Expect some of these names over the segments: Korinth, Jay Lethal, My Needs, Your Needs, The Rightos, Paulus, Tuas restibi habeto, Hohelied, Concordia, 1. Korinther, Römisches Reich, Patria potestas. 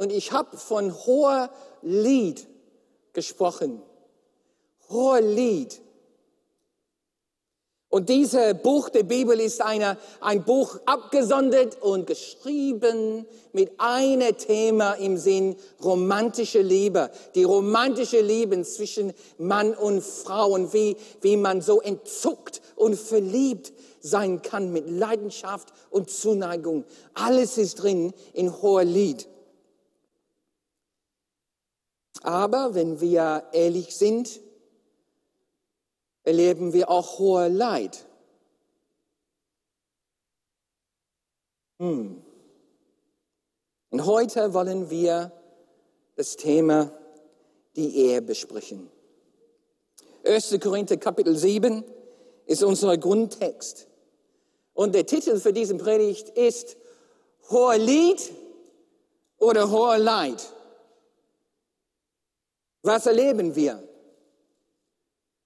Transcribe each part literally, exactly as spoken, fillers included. Und ich habe von Hohelied gesprochen. Hohelied. Und dieses Buch der Bibel ist eine, ein Buch abgesondert und geschrieben mit einem Thema im Sinn romantische Liebe. Die romantische Liebe zwischen Mann und Frau und wie, wie man so entzückt und verliebt sein kann mit Leidenschaft und Zuneigung. Alles ist drin in Hohelied. Aber wenn wir ehrlich sind, erleben wir auch hohe Leid. Hm. Und heute wollen wir das Thema die Ehe besprechen. erster. Korinther Kapitel sieben ist unser Grundtext. Und der Titel für diesen Predigt ist Hohelied oder Hoheleid. Was erleben wir?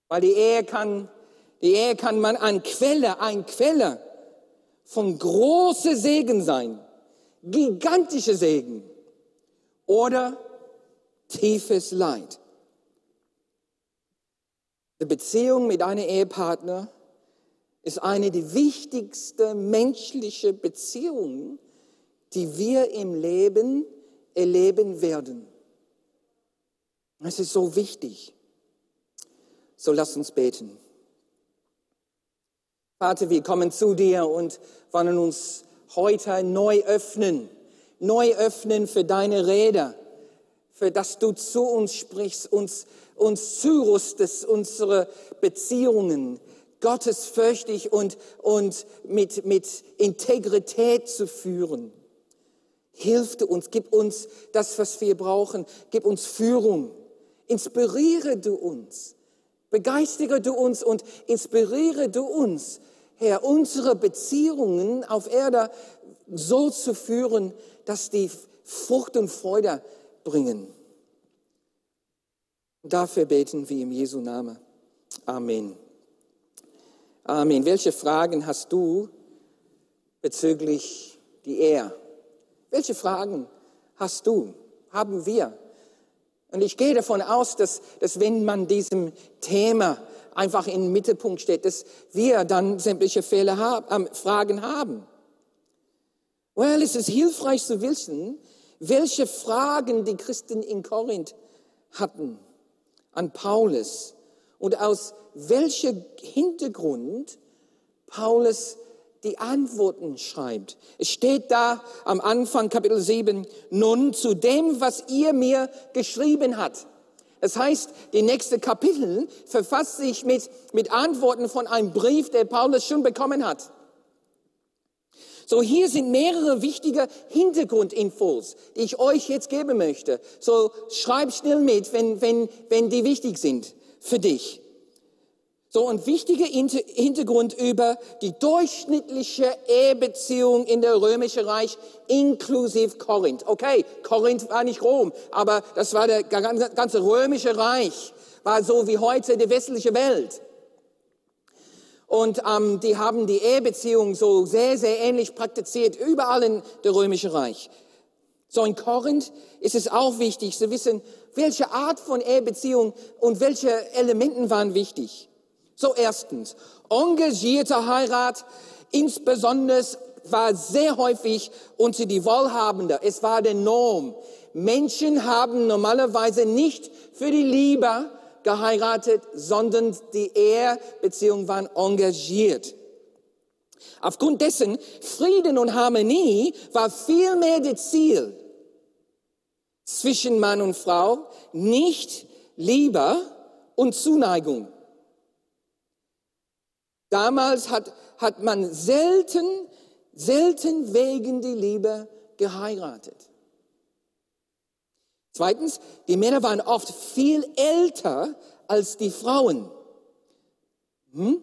Weil die Ehe kann, die Ehe kann man ein Quelle, ein Quelle von großem Segen sein, gigantischer Segen oder tiefes Leid. Die Beziehung mit einem Ehepartner ist eine der wichtigsten menschlichen Beziehungen, die wir im Leben erleben werden. Es ist so wichtig. So lass uns beten. Vater, wir kommen zu dir und wollen uns heute neu öffnen. Neu öffnen für deine Rede, für dass du zu uns sprichst, uns, uns zurüstest, unsere Beziehungen gottesfürchtig und, und mit, mit Integrität zu führen. Hilf du uns, gib uns das, was wir brauchen, gib uns Führung. Inspiriere du uns, begeistere du uns und inspiriere du uns, Herr, unsere Beziehungen auf Erde so zu führen, dass die Frucht und Freude bringen. Dafür beten wir im Jesu Namen. Amen. Amen. Welche Fragen hast du bezüglich die Ehe? Welche Fragen hast du? Haben wir? Und ich gehe davon aus, dass, dass wenn man diesem Thema einfach in den Mittelpunkt steht, dass wir dann sämtliche Fehler haben, äh, Fragen haben. Well, es ist hilfreich zu wissen, welche Fragen die Christen in Korinth hatten an Paulus und aus welchem Hintergrund Paulus die Antworten schreibt. Es steht da am Anfang, Kapitel sieben, nun zu dem, was ihr mir geschrieben habt. Das heißt, die nächste Kapitel verfasst sich mit, mit Antworten von einem Brief, der Paulus schon bekommen hat. So, hier sind mehrere wichtige Hintergrundinfos, die ich euch jetzt geben möchte. So, schreib schnell mit, wenn, wenn, wenn die wichtig sind für dich. So, ein wichtiger Hintergrund über die durchschnittliche Ehebeziehung in der Römischen Reich inklusive Korinth. Okay, Korinth war nicht Rom, aber das war der ganze Römische Reich, war so wie heute die westliche Welt. Und ähm, die haben die Ehebeziehung so sehr, sehr ähnlich praktiziert, überall in der Römischen Reich. So in Korinth ist es auch wichtig zu wissen, welche Art von Ehebeziehung und welche Elementen waren wichtig. So erstens, engagierte Heirat, insbesondere war sehr häufig unter die Wohlhabenden. Es war der Norm. Menschen haben normalerweise nicht für die Liebe geheiratet, sondern die Ehebeziehungen waren engagiert. Aufgrund dessen, Frieden und Harmonie war vielmehr das Ziel zwischen Mann und Frau, nicht Liebe und Zuneigung. Damals hat, hat man selten, selten wegen der Liebe geheiratet. Zweitens, die Männer waren oft viel älter als die Frauen. Hm?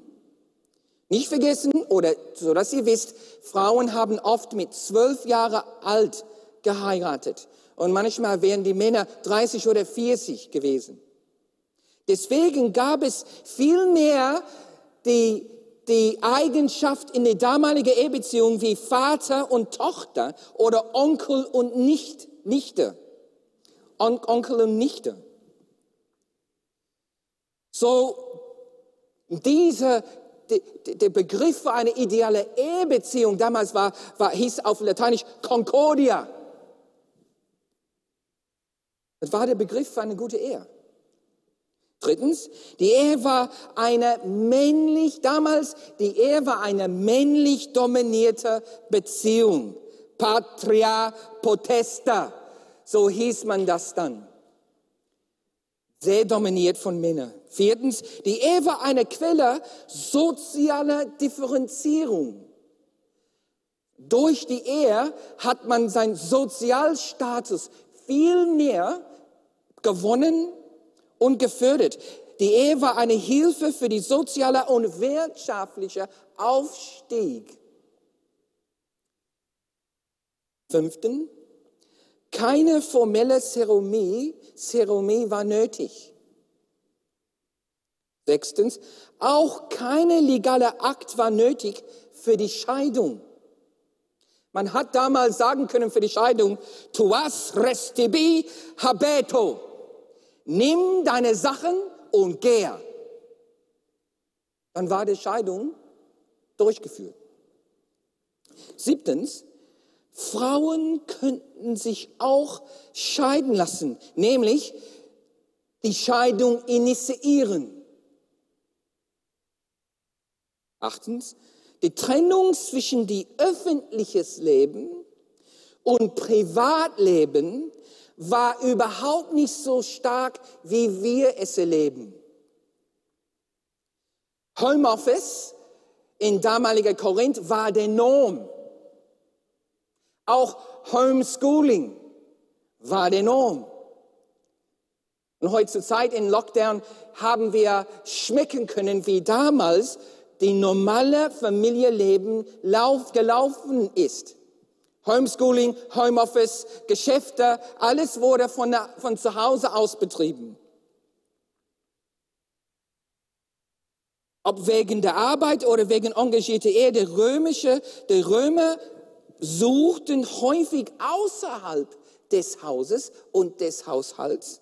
Nicht vergessen, oder so dass ihr wisst, Frauen haben oft mit zwölf Jahren alt geheiratet. Und manchmal wären die Männer dreißig oder vierzig gewesen. Deswegen gab es viel mehr die die Eigenschaft in der damaligen Ehebeziehung wie Vater und Tochter oder Onkel und Nicht, Nichte. On, Onkel und Nichte. So, dieser, der, der Begriff für eine ideale Ehebeziehung damals war, war, hieß auf Lateinisch Concordia. Das war der Begriff für eine gute Ehe. Drittens, die Ehe war eine männlich, damals, die Ehe war eine männlich dominierte Beziehung. Patria potestas, so hieß man das dann. Sehr dominiert von Männern. Viertens, die Ehe war eine Quelle sozialer Differenzierung. Durch die Ehe hat man seinen Sozialstatus viel mehr gewonnen und gefördert. Die Ehe war eine Hilfe für den sozialen und wirtschaftlichen Aufstieg. Fünftens, keine formelle Zeremonie, Zeremonie war nötig. Sechstens, auch keine legale Akt war nötig für die Scheidung. Man hat damals sagen können für die Scheidung, Tuas restibi habeto. Nimm deine Sachen und geh. Dann war die Scheidung durchgeführt. Siebtens, Frauen könnten sich auch scheiden lassen, nämlich die Scheidung initiieren. Achtens, die Trennung zwischen die öffentliches Leben und Privatleben war überhaupt nicht so stark, wie wir es erleben. Homeoffice in damaliger Korinth war der Norm. Auch Homeschooling war der Norm. Und heutzutage in Lockdown haben wir schmecken können, wie damals die normale Familienleben gelaufen ist. Homeschooling, Homeoffice, Geschäfte, alles wurde von, der, von zu Hause aus betrieben. Ob wegen der Arbeit oder wegen engagierter Ehe, der Römische, der Römer suchten häufig außerhalb des Hauses und des Haushalts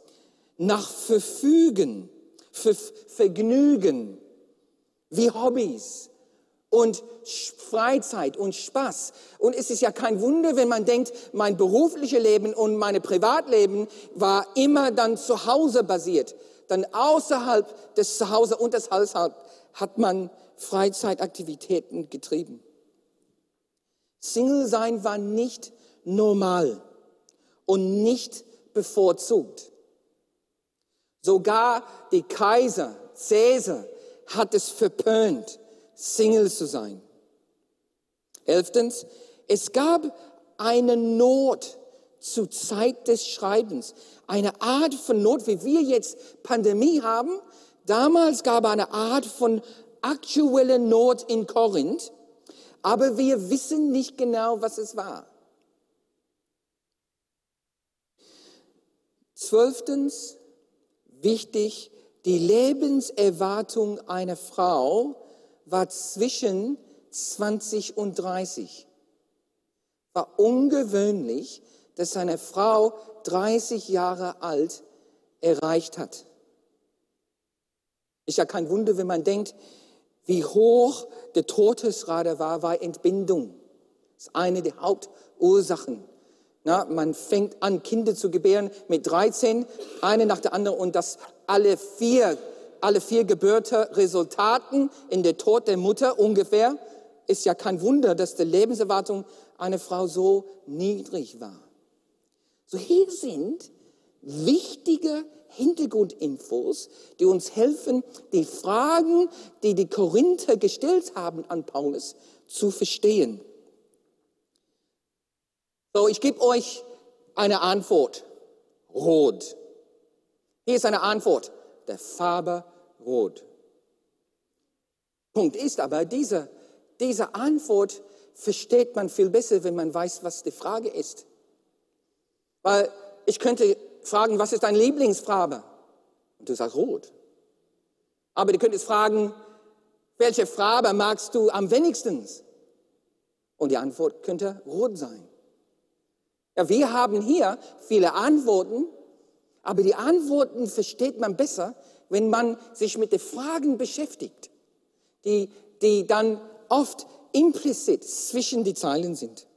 nach Verfügen, Vergnügen, wie Hobbys und Freizeit und Spaß. Und es ist ja kein Wunder, wenn man denkt, mein berufliches Leben und mein Privatleben war immer dann zu Hause basiert. Dann außerhalb des Zuhause und des Haushalts hat man Freizeitaktivitäten getrieben. Single sein war nicht normal und nicht bevorzugt. Sogar der Kaiser, Caesar, hat es verpönt, Single zu sein. Elftens, es gab eine Not zur Zeit des Schreibens. Eine Art von Not, wie wir jetzt Pandemie haben. Damals gab es eine Art von aktueller Not in Korinth. Aber wir wissen nicht genau, was es war. Zwölftens, wichtig, die Lebenserwartung einer Frau war zwischen zwanzig und dreißig. War ungewöhnlich, dass eine Frau dreißig Jahre alt erreicht hat. Ist ja kein Wunder, wenn man denkt, wie hoch der Todesrate war, war Entbindung. Das ist eine der Hauptursachen. Na, man fängt an, Kinder zu gebären mit dreizehn, eine nach der anderen, und das alle vier, alle vier Geburte resultaten in der Tod der Mutter ungefähr. Ist ja kein Wunder, dass die Lebenserwartung einer Frau so niedrig war. So, hier sind wichtige Hintergrundinfos, die uns helfen, die Fragen, die die Korinther gestellt haben an Paulus, zu verstehen. So, ich gebe euch eine Antwort. Rot. Hier ist eine Antwort. Der Farbe Rot. Punkt ist aber, diese, diese Antwort versteht man viel besser, wenn man weiß, was die Frage ist. Weil ich könnte fragen, was ist deine Lieblingsfarbe? Und du sagst Rot. Aber du könntest fragen, Welche Farbe magst du am wenigsten? Und die Antwort könnte rot sein. Ja, wir haben hier viele Antworten, aber die Antworten versteht man besser, wenn man sich mit den Fragen beschäftigt, die, die dann oft implizit zwischen die Zeilen sind.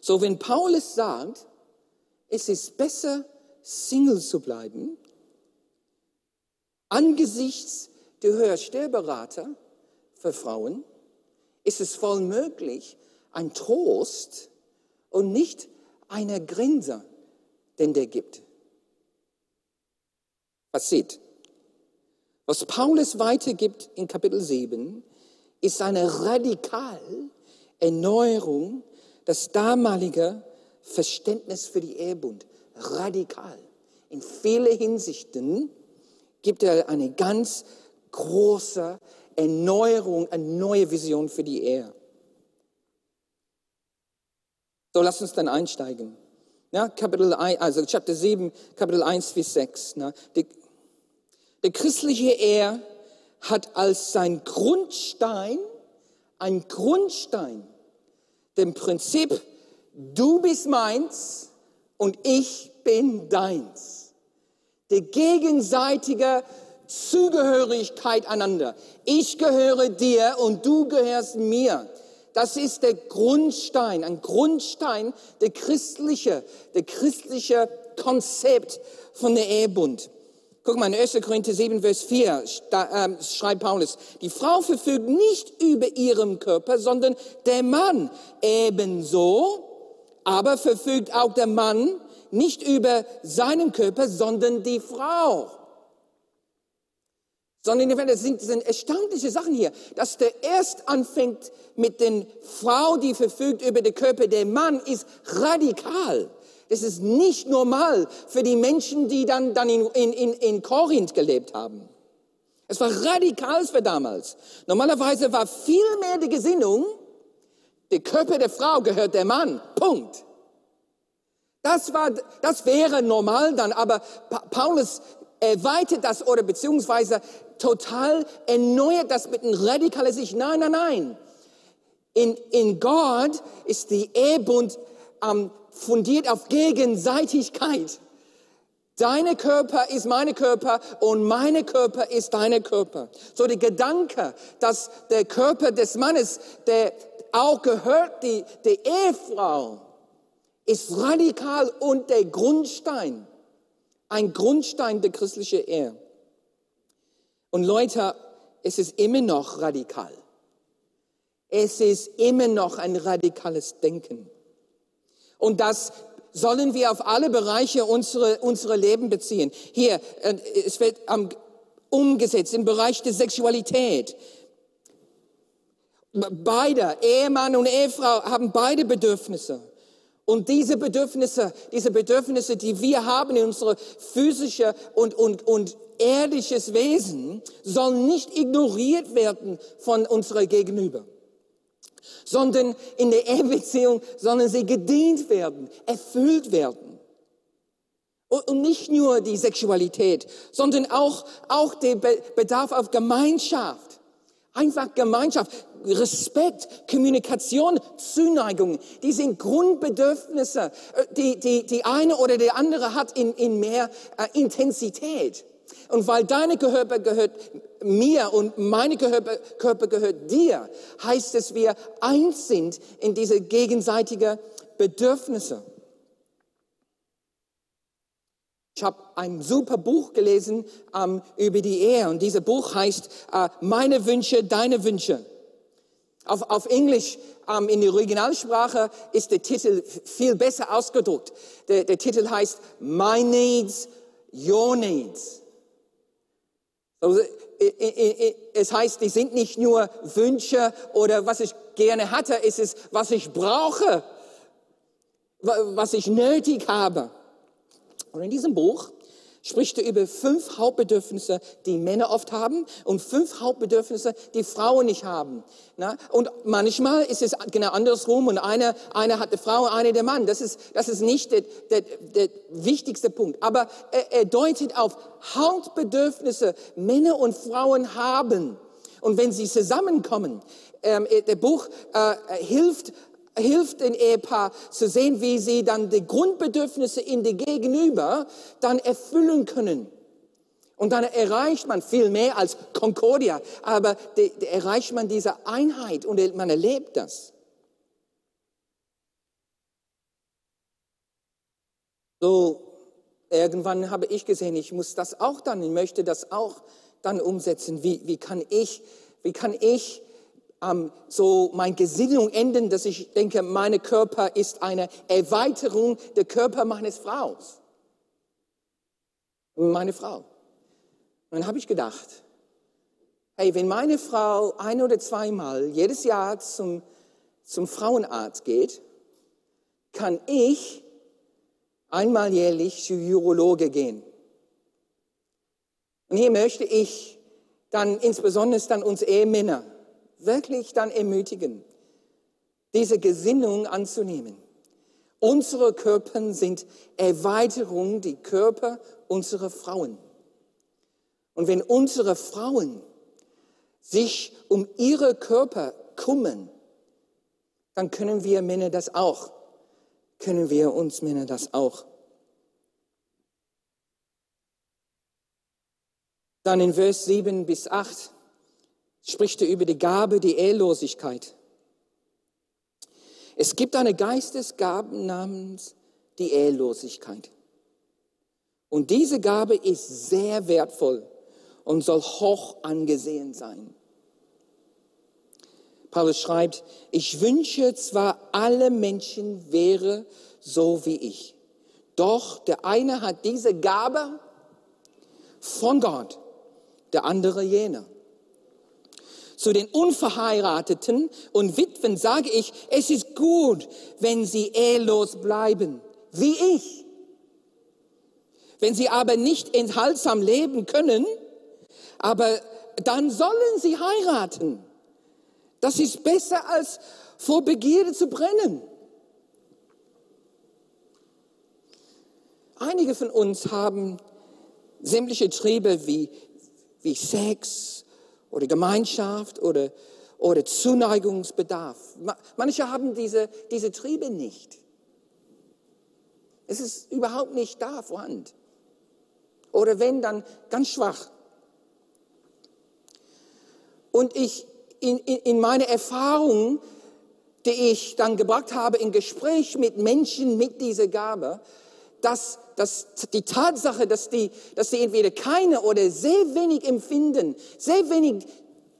So, wenn Paulus sagt, es ist besser, Single zu bleiben, angesichts der höheren Sterberate für Frauen, ist es voll möglich, ein Trost und nicht eine Grenze, den der gibt. Was sieht? Was Paulus weitergibt in Kapitel sieben, ist eine radikale Erneuerung des damaligen Verständnisses für die Ehebund. Radikal. In vielen Hinsichten gibt er eine ganz große Erneuerung, eine neue Vision für die Ehe. So, lass uns dann einsteigen. Ja, Kapitel eins, also Kapitel sieben, Kapitel eins bis sechs. Ne? Die, die christliche Ehe hat als sein Grundstein, ein Grundstein, dem Prinzip, du bist meins und ich bin deins. Die gegenseitige Zugehörigkeit einander. Ich gehöre dir und du gehörst mir. Das ist der Grundstein, ein Grundstein der christliche, der christliche Konzept von der Ehebund. Guck mal, in ersten Korinther sieben, Vers vier da, äh, schreibt Paulus, die Frau verfügt nicht über ihrem Körper, sondern der Mann ebenso, aber verfügt auch der Mann nicht über seinen Körper, sondern die Frau. Sondern es sind, sind erstaunliche Sachen hier, dass der erst anfängt mit der Frau, die verfügt über den Körper, der Mann ist radikal. Das ist nicht normal für die Menschen, die dann, dann in, in, in Korinth gelebt haben. Es war radikal für damals. Normalerweise war viel mehr die Gesinnung, der Körper der Frau gehört dem Mann, Punkt. Das, war, das wäre normal dann, aber pa- Paulus erweitert das oder beziehungsweise total erneuert das mit einem radikalen Sicht. Nein, nein, nein. In, in Gott ist die Ehebund ähm, fundiert auf Gegenseitigkeit. Deine Körper ist meine Körper und meine Körper ist deine Körper. So der Gedanke, dass der Körper des Mannes, der auch gehört, die, die Ehefrau, ist radikal und der Grundstein. Ein Grundstein der christlichen Ehe. Und Leute, es ist immer noch radikal. Es ist immer noch ein radikales Denken. Und das sollen wir auf alle Bereiche unserer unsere Leben beziehen. Hier, es wird umgesetzt im Bereich der Sexualität. Beide, Ehemann und Ehefrau, haben beide Bedürfnisse. Und diese Bedürfnisse, diese Bedürfnisse, die wir haben in unserem physischen und, und, und irdisches Wesen, sollen nicht ignoriert werden von unserer Gegenüber. Sondern in der Ehebeziehung sollen sie gedient werden, erfüllt werden. Und nicht nur die Sexualität, sondern auch, auch der Bedarf auf Gemeinschaft. Einfach Gemeinschaft, Respekt, Kommunikation, Zuneigung. Die sind Grundbedürfnisse, die, die, die eine oder die andere hat in, in mehr äh, Intensität. Und weil deine Körper gehört mir und meine Körper, Körper gehört dir, heißt es, wir eins sind in diese gegenseitigen Bedürfnisse. Ich habe ein super Buch gelesen ähm, über die Ehe und dieses Buch heißt äh, Meine Wünsche, Deine Wünsche. Auf, auf Englisch, ähm, in der Originalsprache, ist der Titel viel besser ausgedruckt. Der, der Titel heißt My Needs, Your Needs. Also, es heißt, die sind nicht nur Wünsche oder was ich gerne hatte, es ist, was ich brauche, was ich nötig habe. Und in diesem Buch spricht er über fünf Hauptbedürfnisse, die Männer oft haben und fünf Hauptbedürfnisse, die Frauen nicht haben. Na? Und manchmal ist es genau andersrum und eine, eine hat die Frau, eine der Mann. Das ist, das ist nicht der, der, der wichtigste Punkt. Aber er, er deutet auf Hauptbedürfnisse, Männer und Frauen haben. Und wenn sie zusammenkommen, ähm, der Buch äh, hilft, hilft den Ehepaar zu sehen, wie sie dann die Grundbedürfnisse in die Gegenüber dann erfüllen können. Und dann erreicht man viel mehr als Concordia, aber die, die erreicht man diese Einheit und man erlebt das. So, irgendwann habe ich gesehen, ich muss das auch dann, ich möchte das auch dann umsetzen. Wie, wie kann ich, wie kann ich ähm, so meine Gesinnung ändern, dass ich denke, mein Körper ist eine Erweiterung der Körper meines Fraus, meine Frau. Und dann habe ich gedacht, hey, wenn meine Frau ein oder zweimal jedes Jahr zum, zum Frauenarzt geht, kann ich einmal jährlich zu Urologe gehen. Und hier möchte ich dann insbesondere dann uns Ehemänner wirklich dann ermutigen, diese Gesinnung anzunehmen. Unsere Körper sind Erweiterung, die Körper unserer Frauen. Und wenn unsere Frauen sich um ihre Körper kümmern, dann können wir Männer das auch. Können wir uns Männer das auch. Dann in Vers sieben bis acht spricht er über die Gabe, die Ehelosigkeit. Es gibt eine Geistesgabe namens die Ehelosigkeit. Und diese Gabe ist sehr wertvoll und soll hoch angesehen sein. Paulus schreibt, ich wünsche zwar, alle Menschen wären so wie ich. Doch der eine hat diese Gabe von Gott, der andere jene. Zu den Unverheirateten und Witwen sage ich, es ist gut, wenn sie ehelos bleiben, wie ich. Wenn sie aber nicht enthaltsam leben können, aber dann sollen sie heiraten. Das ist besser, als vor Begierde zu brennen. Einige von uns haben sämtliche Triebe wie, wie Sex oder Gemeinschaft oder, oder Zuneigungsbedarf. Manche haben diese, diese Triebe nicht. Es ist überhaupt nicht da vorhanden. Oder wenn, dann ganz schwach. Und ich, in, in meiner Erfahrung, die ich dann gebracht habe im Gespräch mit Menschen mit dieser Gabe, dass, dass die Tatsache, dass die, dass die entweder keine oder sehr wenig empfinden, sehr wenig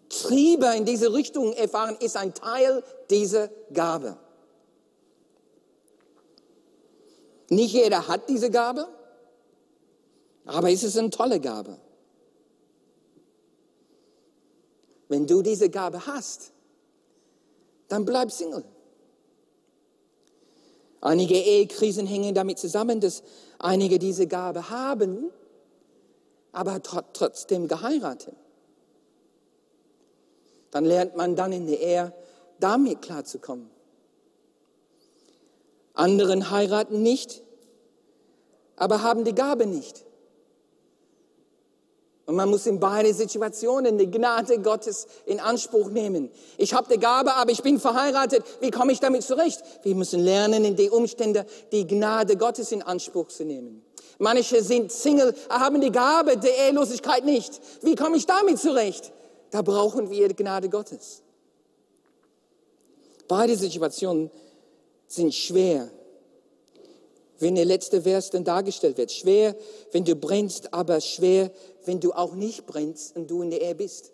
Triebe in diese Richtung erfahren, ist ein Teil dieser Gabe. Nicht jeder hat diese Gabe, aber es ist eine tolle Gabe. Wenn du diese Gabe hast, dann bleib Single. Einige Ehekrisen hängen damit zusammen, dass einige diese Gabe haben, aber trotzdem geheiratet. Dann lernt man dann in der Ehe, damit klarzukommen. Anderen heiraten nicht, aber haben die Gabe nicht. Und man muss in beiden Situationen die Gnade Gottes in Anspruch nehmen. Ich habe die Gabe, aber ich bin verheiratet. Wie komme ich damit zurecht? Wir müssen lernen, in den Umständen die Gnade Gottes in Anspruch zu nehmen. Manche sind Single, haben die Gabe der Ehelosigkeit nicht. Wie komme ich damit zurecht? Da brauchen wir die Gnade Gottes. Beide Situationen sind schwer, wenn der letzte Vers dann dargestellt wird. Schwer, wenn du brennst, aber schwer, wenn du auch nicht brennst und du in der Ehe bist.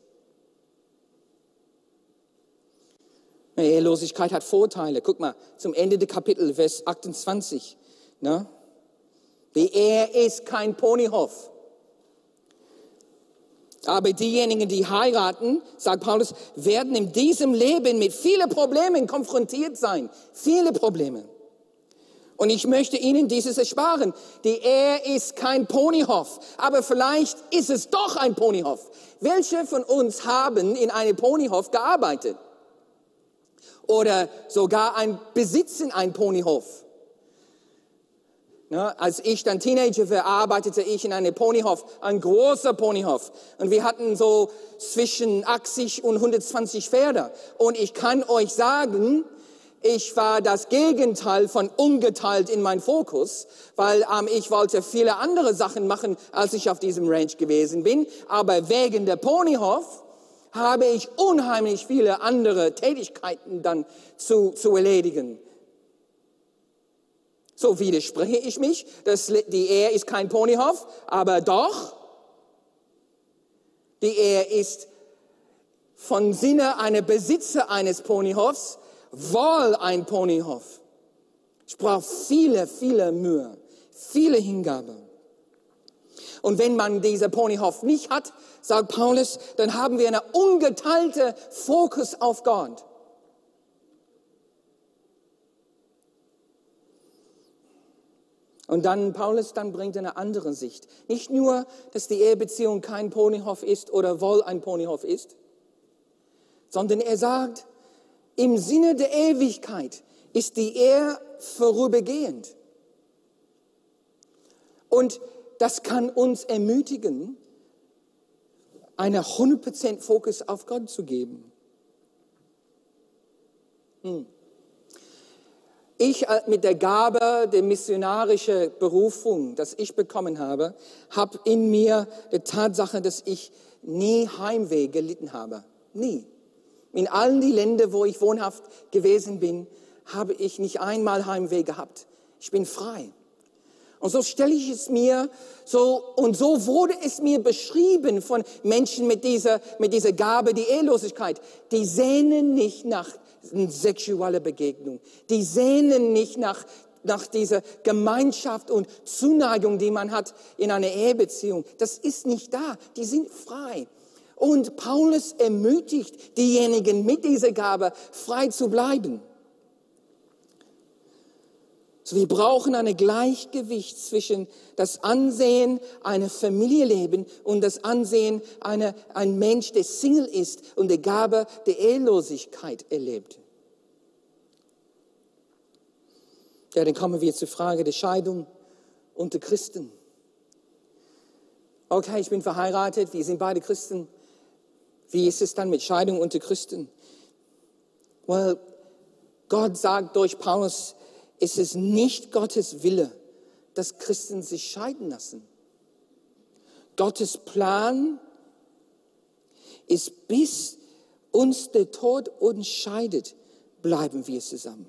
Die Ehelosigkeit hat Vorteile. Guck mal, zum Ende des Kapitels, Vers achtundzwanzig. Ne? Die Ehe ist kein Ponyhof. Aber diejenigen, die heiraten, sagt Paulus, werden in diesem Leben mit vielen Problemen konfrontiert sein. Viele Probleme. Und ich möchte Ihnen dieses ersparen. Die Ehe ist kein Ponyhof, aber vielleicht ist es doch ein Ponyhof. Welche von uns haben in einem Ponyhof gearbeitet? Oder sogar ein besitzen ein Ponyhof? Ne? Als ich dann Teenager war, arbeitete ich in einem Ponyhof, ein großer Ponyhof. Und wir hatten so zwischen achtzig und hundertzwanzig Pferde. Und ich kann euch sagen, ich war das Gegenteil von ungeteilt in meinem Fokus, weil ähm, ich wollte viele andere Sachen machen, als ich auf diesem Ranch gewesen bin. Aber wegen der Ponyhof habe ich unheimlich viele andere Tätigkeiten dann zu, zu erledigen. So widerspreche ich mich, dass die Ehe ist kein Ponyhof, aber doch, die Ehe ist von Sinne einer Besitzer eines Ponyhofs, wohl ein Ponyhof. Ich brauche viele, viele Mühe, viele Hingabe. Und wenn man diesen Ponyhof nicht hat, sagt Paulus, dann haben wir einen ungeteilten Fokus auf Gott. Und dann, Paulus dann bringt eine andere Sicht. Nicht nur, dass die Ehebeziehung kein Ponyhof ist oder wohl ein Ponyhof ist, sondern er sagt, im Sinne der Ewigkeit ist die Ehe vorübergehend. Und das kann uns ermutigen, einen hundert Prozent Fokus auf Gott zu geben. Hm. Ich mit der Gabe der missionarischen Berufung, das ich bekommen habe, habe in mir die Tatsache, dass ich nie Heimweh gelitten habe. Nie. In allen die Länder, wo ich wohnhaft gewesen bin, habe ich nicht einmal Heimweh gehabt. Ich bin frei. Und so stelle ich es mir so, und so wurde es mir beschrieben von Menschen mit dieser, mit dieser Gabe, die Ehelosigkeit. Die sehnen nicht nach sexueller Begegnung. Die sehnen nicht nach, nach dieser Gemeinschaft und Zuneigung, die man hat in einer Ehebeziehung. Das ist nicht da. Die sind frei. Und Paulus ermutigt diejenigen mit dieser Gabe, frei zu bleiben. So, wir brauchen ein Gleichgewicht zwischen das Ansehen einer Familienleben und das Ansehen einer, ein Mensch, der Single ist und der Gabe der Ehelosigkeit erlebt. Ja, dann kommen wir zur Frage der Scheidung unter Christen. Okay, ich bin verheiratet, wir sind beide Christen. Wie ist es dann mit Scheidung unter Christen? Well, Gott sagt durch Paulus, es ist nicht Gottes Wille, dass Christen sich scheiden lassen. Gottes Plan ist, bis uns der Tod uns scheidet, bleiben wir zusammen.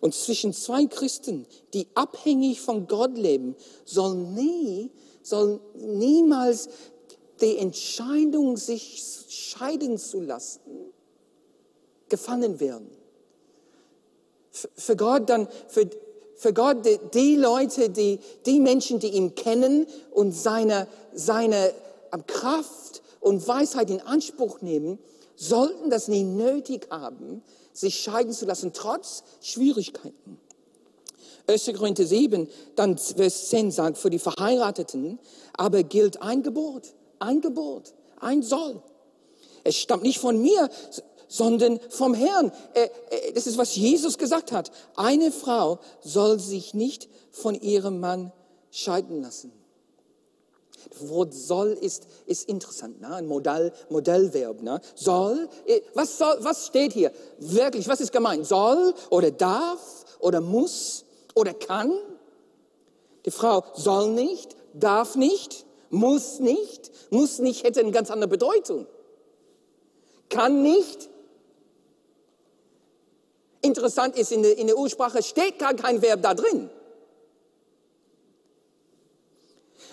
Und zwischen zwei Christen, die abhängig von Gott leben, soll nie, soll niemals die Entscheidung, sich scheiden zu lassen, gefangen werden. Für Gott dann, für, für Gott die, die Leute, die, die Menschen, die ihn kennen und seine, seine Kraft und Weisheit in Anspruch nehmen, sollten das nie nötig haben, sich scheiden zu lassen, trotz Schwierigkeiten. erster Korinther sieben, dann Vers zehn sagt, für die Verheirateten aber gilt ein Gebot, ein Gebot, ein Soll. Es stammt nicht von mir, sondern vom Herrn. Das ist, was Jesus gesagt hat. Eine Frau soll sich nicht von ihrem Mann scheiden lassen. Das Wort soll ist, ist interessant, ne? Ein Modell, Modellverb. Ne? Soll, was soll, was steht hier? Wirklich, was ist gemeint? Soll oder darf oder muss oder kann? Die Frau soll nicht, darf nicht, muss nicht. Muss nicht hätte eine ganz andere Bedeutung. Kann nicht. Interessant ist, in der, in der Ursprache steht gar kein Verb da drin.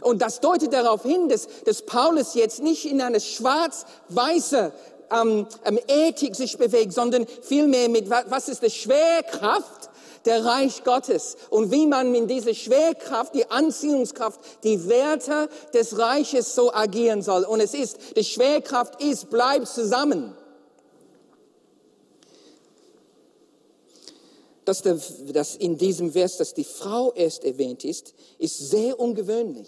Und das deutet darauf hin, dass, dass Paulus jetzt nicht in einer schwarz-weißen ähm, Ethik sich bewegt, sondern vielmehr mit, was ist die Schwerkraft der Reich Gottes und wie man in dieser Schwerkraft, die Anziehungskraft, die Werte des Reiches so agieren soll. Und es ist, die Schwerkraft ist, bleibt zusammen. Dass, der, dass in diesem Vers, dass die Frau erst erwähnt ist, ist sehr ungewöhnlich.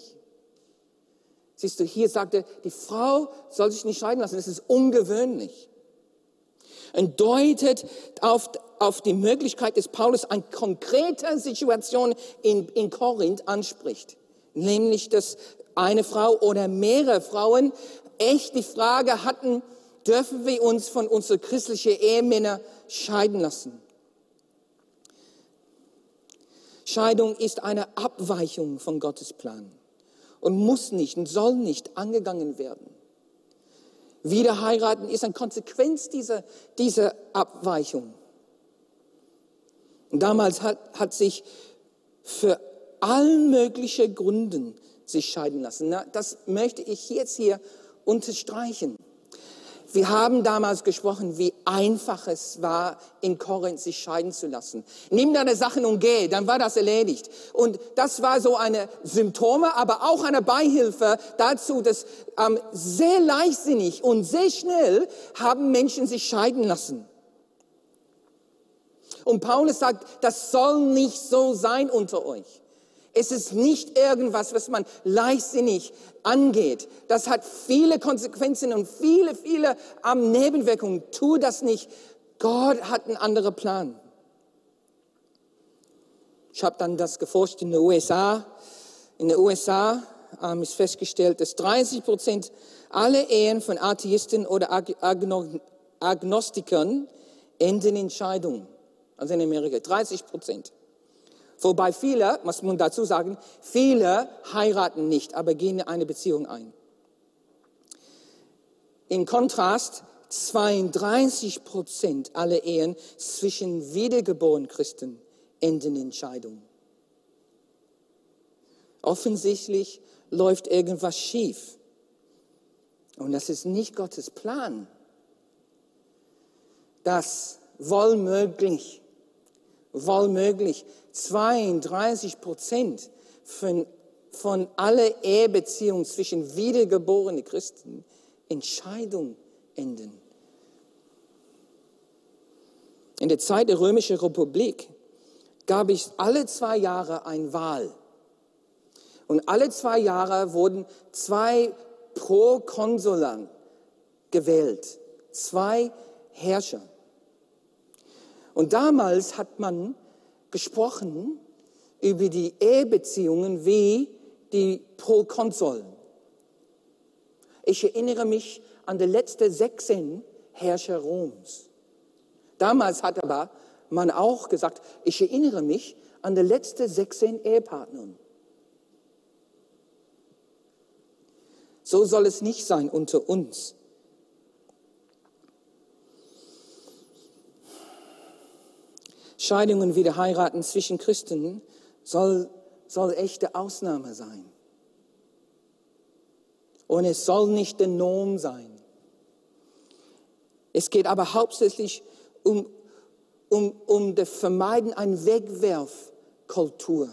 Siehst du, hier sagt er, die Frau soll sich nicht scheiden lassen. Das ist ungewöhnlich. und deutet auf, auf die Möglichkeit, dass Paulus eine konkrete Situation in, in Korinth anspricht. Nämlich, dass eine Frau oder mehrere Frauen echt die Frage hatten, dürfen wir uns von unseren christlichen Ehemännern scheiden lassen? Scheidung ist eine Abweichung von Gottes Plan und muss nicht und soll nicht angegangen werden. Wiederheiraten ist eine Konsequenz dieser, dieser Abweichung. Und damals hat, hat sich für all mögliche Gründen sich scheiden lassen. Na, das möchte ich jetzt hier unterstreichen. Wir haben damals gesprochen, wie einfach es war, in Korinth sich scheiden zu lassen. Nimm deine Sachen und geh, dann war das erledigt. Und das war so eine Symptome, aber auch eine Beihilfe dazu, dass ähm, sehr leichtsinnig und sehr schnell haben Menschen sich scheiden lassen. Und Paulus sagt, das soll nicht so sein unter euch. Es ist nicht irgendwas, was man leichtsinnig angeht. Das hat viele Konsequenzen und viele, viele ähm, Nebenwirkungen. Tu das nicht. Gott hat einen anderen Plan. Ich habe dann das geforscht in den U S A. In den U S A ähm, ist festgestellt, dass dreißig Prozent aller Ehen von Atheisten oder Ag- Agno- Agnostikern enden in Scheidung. Also in Amerika, dreißig Prozent. Wobei viele, muss man dazu sagen, viele heiraten nicht, aber gehen in eine Beziehung ein. In Kontrast, zweiunddreißig Prozent aller Ehen zwischen wiedergeborenen Christen enden in Scheidung. Offensichtlich läuft irgendwas schief. Und das ist nicht Gottes Plan. Das wohl möglich. Wohlmöglich zweiunddreißig Prozent von, von aller Ehebeziehungen zwischen wiedergeborenen Christen in Scheidung enden. In der Zeit der Römischen Republik gab es alle zwei Jahre eine Wahl. Und alle zwei Jahre wurden zwei Prokonsuln gewählt, zwei Herrscher. Und damals hat man gesprochen über die Ehebeziehungen wie die Prokonsuln. Ich erinnere mich an die letzten sechzehn Herrscher Roms. Damals hat aber man auch gesagt, ich erinnere mich an die letzten sechzehn Ehepartner. So soll es nicht sein unter uns. Scheidung und Wiederheiraten zwischen Christen soll, soll echte Ausnahme sein. Und es soll nicht die Norm sein. Es geht aber hauptsächlich um, um, um das Vermeiden einer Wegwerfkultur.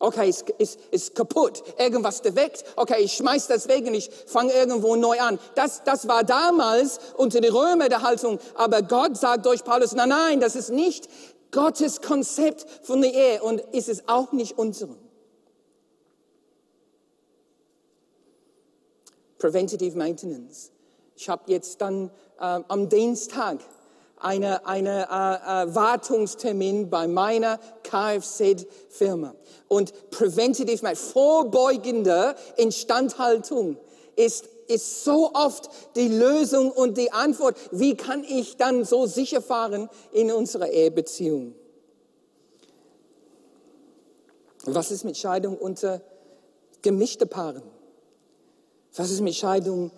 Okay, es ist, ist kaputt, irgendwas defekt. Okay, ich schmeiß das weg und ich fange irgendwo neu an. Das, das war damals unter den Römern der Haltung. Aber Gott sagt durch Paulus, nein, nein, das ist nicht Gottes Konzept von der Ehe und ist es auch nicht unserem. Preventative Maintenance. Ich habe jetzt dann äh, am Dienstag eine, eine äh, äh, Wartungstermin bei meiner Kfz-Firma. Und Preventative, vorbeugende Instandhaltung ist, ist so oft die Lösung und die Antwort. Wie kann ich dann so sicher fahren in unserer Ehebeziehung? Was ist mit Scheidung unter gemischten Paaren? Was ist mit Scheidung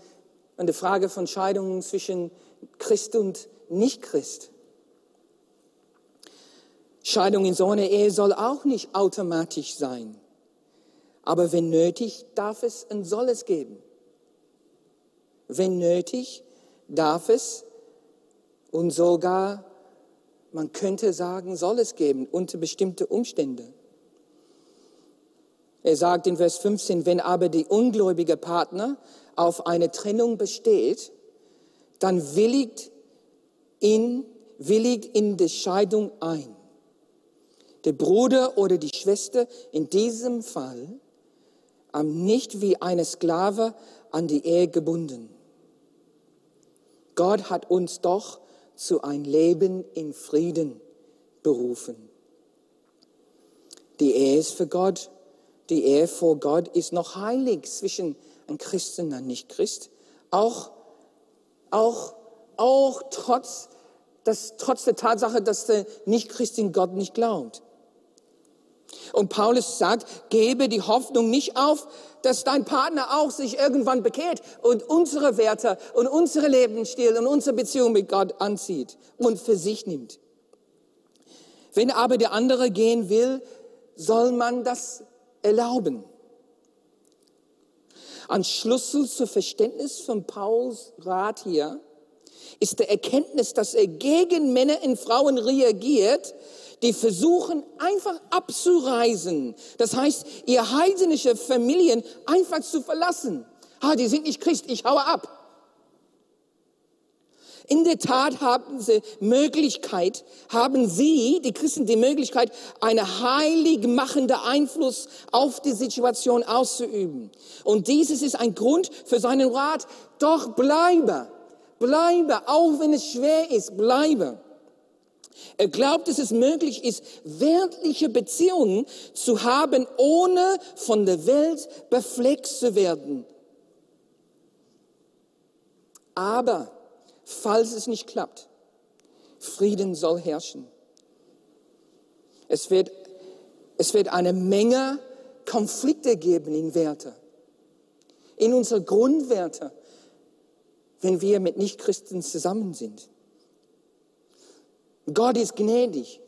und der Frage von Scheidungen zwischen Christ und Nicht-Christ? Scheidung in so einer Ehe soll auch nicht automatisch sein. Aber wenn nötig, darf es und soll es geben. Wenn nötig, darf es und sogar, man könnte sagen, soll es geben, unter bestimmte Umstände. Er sagt in Vers fünfzehn, wenn aber die ungläubige Partner auf eine Trennung besteht, dann willigt in, willigt in die Scheidung ein. Der Bruder oder die Schwester in diesem Fall nicht wie eine Sklave an die Ehe gebunden. Gott hat uns doch zu ein Leben in Frieden berufen. Die Ehe ist für Gott. Die Ehe vor Gott ist noch heilig zwischen einem Christen und einem Nicht-Christ. Auch, auch, auch trotz, dass, trotz der Tatsache, dass der Nicht-Christ in Gott nicht glaubt. Und Paulus sagt, gebe die Hoffnung nicht auf, dass dein Partner auch sich irgendwann bekehrt und unsere Werte und unsere Lebensstil und unsere Beziehung mit Gott anzieht und für sich nimmt. Wenn aber der andere gehen will, soll man das erlauben. Ein Schlüssel zum Verständnis von Paulus Rat hier ist die Erkenntnis, dass er gegen Männer und Frauen reagiert, die versuchen, einfach abzureisen. Das heißt, ihr heidnische Familien einfach zu verlassen. Ha, die sind nicht Christ, ich haue ab. In der Tat haben sie Möglichkeit, haben sie, die Christen, die Möglichkeit, einen heiligmachenden Einfluss auf die Situation auszuüben. Und dieses ist ein Grund für seinen Rat. Doch bleibe, bleibe, auch wenn es schwer ist, bleibe. Er glaubt, dass es möglich ist, weltliche Beziehungen zu haben, ohne von der Welt befleckt zu werden. Aber, falls es nicht klappt, Frieden soll herrschen. Es wird, es wird eine Menge Konflikte geben in Werte, in unsere Grundwerte, wenn wir mit Nichtchristen zusammen sind. Gott ist gnädig.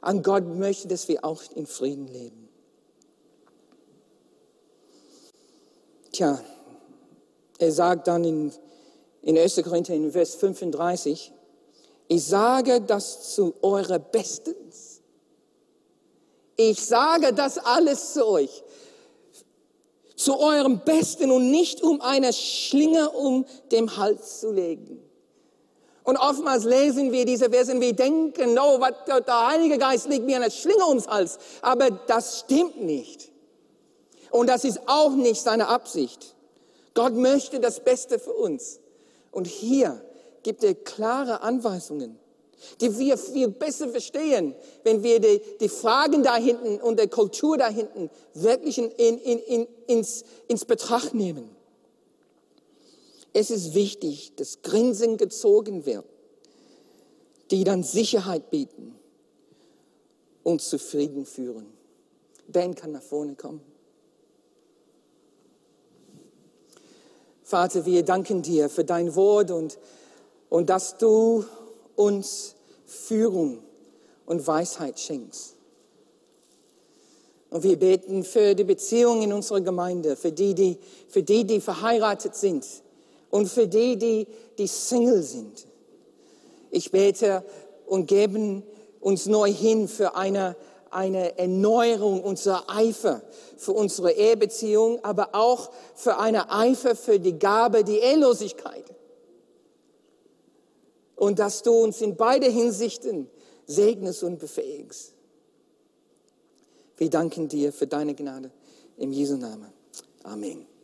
Und Gott möchte, dass wir auch in Frieden leben. Tja, er sagt dann in, in ersten Korinther, in Vers fünfunddreißig, ich sage das zu eurer Bestens. Ich sage das alles zu euch. Zu eurem Besten und nicht um eine Schlinge um den Hals zu legen. Und oftmals lesen wir diese Verse und wir denken, oh, was, der Heilige Geist legt mir eine Schlinge ums Hals. Aber das stimmt nicht. Und das ist auch nicht seine Absicht. Gott möchte das Beste für uns. Und hier gibt er klare Anweisungen, die wir viel besser verstehen, wenn wir die, die Fragen da hinten und der Kultur da hinten wirklich in, in, in, ins, ins Betracht nehmen. Es ist wichtig, dass Grenzen gezogen werden, die dann Sicherheit bieten und zu Frieden führen. Dan kann nach vorne kommen. Vater, wir danken dir für dein Wort und, und dass du uns Führung und Weisheit schenkst. Und wir beten für die Beziehungen in unserer Gemeinde, für die, die, für die, die verheiratet sind, und für die, die, die Single sind. Ich bete und geben uns neu hin für eine, eine Erneuerung unserer Eifer, für unsere Ehebeziehung, aber auch für eine Eifer für die Gabe, die Ehelosigkeit. Und dass du uns in beide Hinsichten segnest und befähigst. Wir danken dir für deine Gnade. Im Jesu Namen. Amen.